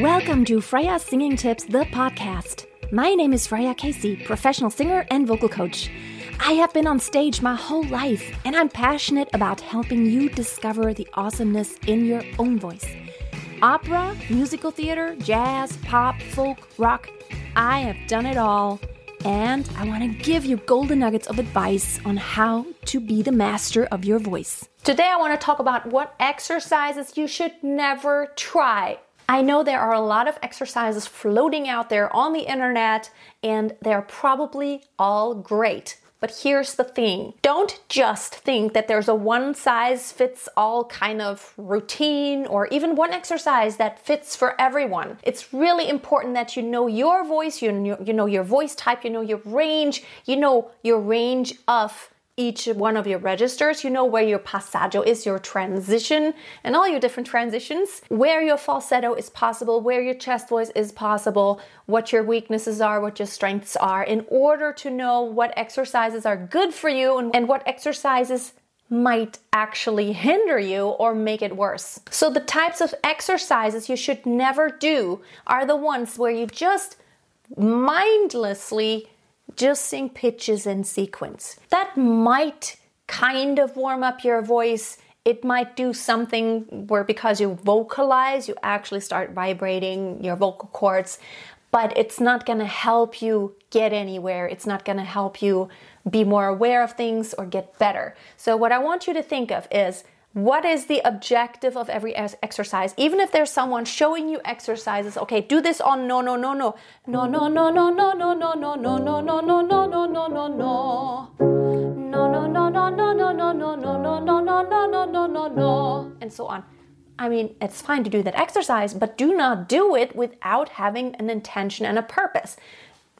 Welcome to Freya Singing Tips, the podcast. My name is Freya Casey, professional singer and vocal coach. I have been on stage my whole life, and I'm passionate about helping you discover the awesomeness in your own voice. Opera, musical theater, jazz, pop, folk, rock, I have done it all. And I want to give you golden nuggets of advice on how to be the master of your voice. Today I want to talk about what exercises you should never try. I know there are a lot of exercises floating out there on the internet, and they're probably all great. But here's the thing. Don't just think that there's a one-size-fits-all kind of routine or even one exercise that fits for everyone. It's really important that you know your voice, you know your voice type, you know your range, of each one of your registers, you know where your passaggio is, your transition, and all your different transitions, where your falsetto is possible, where your chest voice is possible, what your weaknesses are, what your strengths are, in order to know what exercises are good for you and what exercises might actually hinder you or make it worse. So the types of exercises you should never do are the ones where you just mindlessly just sing pitches in sequence. That might kind of warm up your voice. It might do something where, because you vocalize, you actually start vibrating your vocal cords, but it's not going to help you get anywhere. It's not going to help you be more aware of things or get better. So what I want you to think of is, what is the objective of every exercise? Even if there's someone showing you exercises, okay, do this on no, and so on. I mean, it's fine to do that exercise, but do not do it without having an intention and a purpose.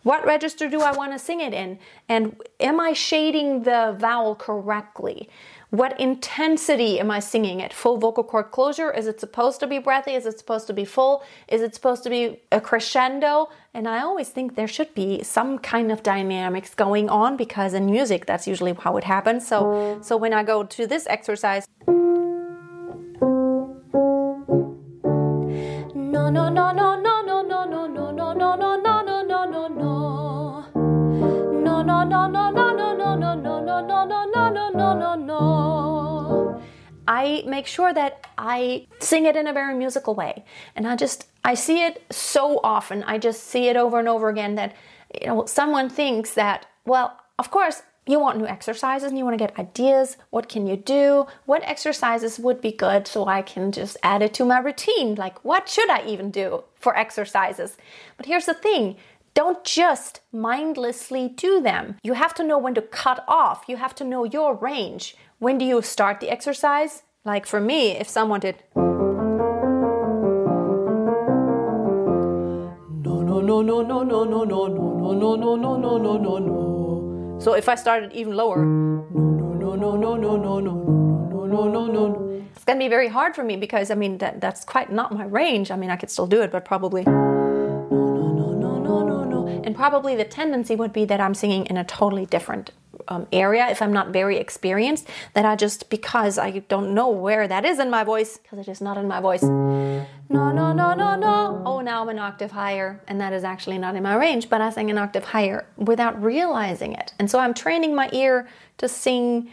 What register do I want to sing it in? And am I shading the vowel correctly? What intensity am I singing at? Full vocal cord closure? Is it supposed to be breathy? Is it supposed to be full? Is it supposed to be a crescendo? And I always think there should be some kind of dynamics going on, because in music, that's usually how it happens. So when I go to this exercise, I make sure that I sing it in a very musical way. And I see it so often. I just see it over and over again that, you know, someone thinks that, well, of course, you want new exercises and you want to get ideas. What can you do? What exercises would be good so I can just add it to my routine? Like, what should I even do for exercises? But here's the thing. Don't just mindlessly do them. You have to know when to cut off. You have to know your range. When do you start the exercise? Like for me, if someone did no. So if I started even lower, no. It's gonna be very hard for me, because I mean that's quite not my range. I mean, I could still do it, but probably no. And probably the tendency would be that I'm singing in a totally different area, if I'm not very experienced, that I just, because I don't know where that is in my voice, because it is not in my voice. No. Oh, now I'm an octave higher, and that is actually not in my range, but I sing an octave higher without realizing it. And so I'm training my ear to sing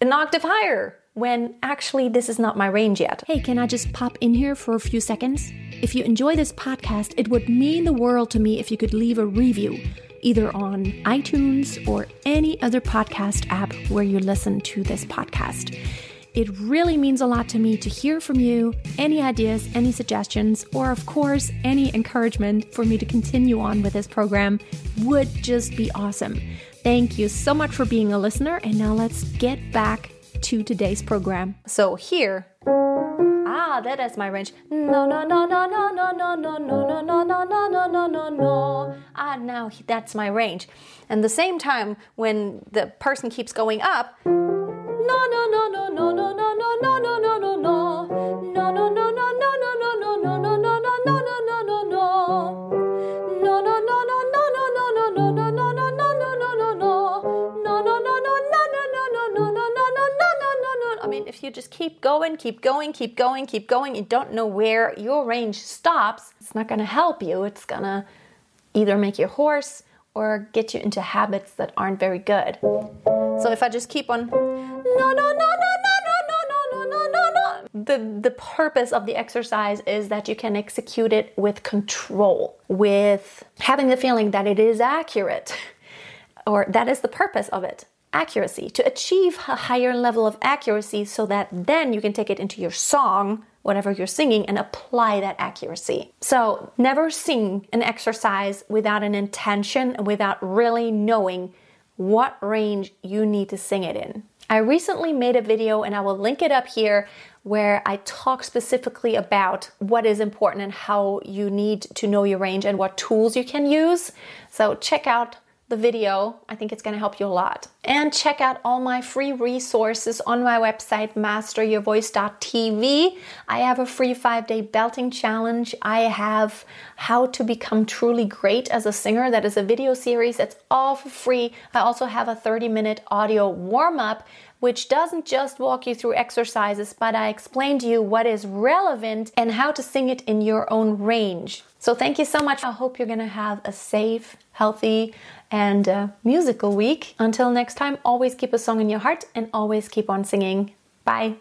an octave higher when actually this is not my range yet. Hey, can I just pop in here for a few seconds? If you enjoy this podcast, it would mean the world to me if you could leave a review, either on iTunes or any other podcast app where you listen to this podcast. It really means a lot to me to hear from you, any ideas, any suggestions, or of course, any encouragement for me to continue on with this program would just be awesome. Thank you so much for being a listener, and now let's get back to today's program. So here, that is my range. No. Ah, now that's my range. And the same time, when the person keeps going up, just keep going. You don't know where your range stops. It's not going to help you. It's going to either make you hoarse or get you into habits that aren't very good. So if I just keep on, the purpose of the exercise is that you can execute it with control, with having the feeling that it is accurate, or that is the purpose of it. Accuracy, to achieve a higher level of accuracy so that then you can take it into your song, whatever you're singing, and apply that accuracy. So never sing an exercise without an intention, without really knowing what range you need to sing it in. I recently made a video, and I will link it up here, where I talk specifically about what is important and how you need to know your range and what tools you can use. So check out the video. I think it's going to help you a lot. And check out all my free resources on my website, masteryourvoice.tv. I have a free 5-day belting challenge. I have how to become truly great as a singer. That is a video series. It's all for free. I also have a 30-minute audio warm-up, which doesn't just walk you through exercises, but I explain to you what is relevant and how to sing it in your own range. So thank you so much. I hope you're going to have a safe, healthy, and musical week. Until next time, always keep a song in your heart and always keep on singing. Bye.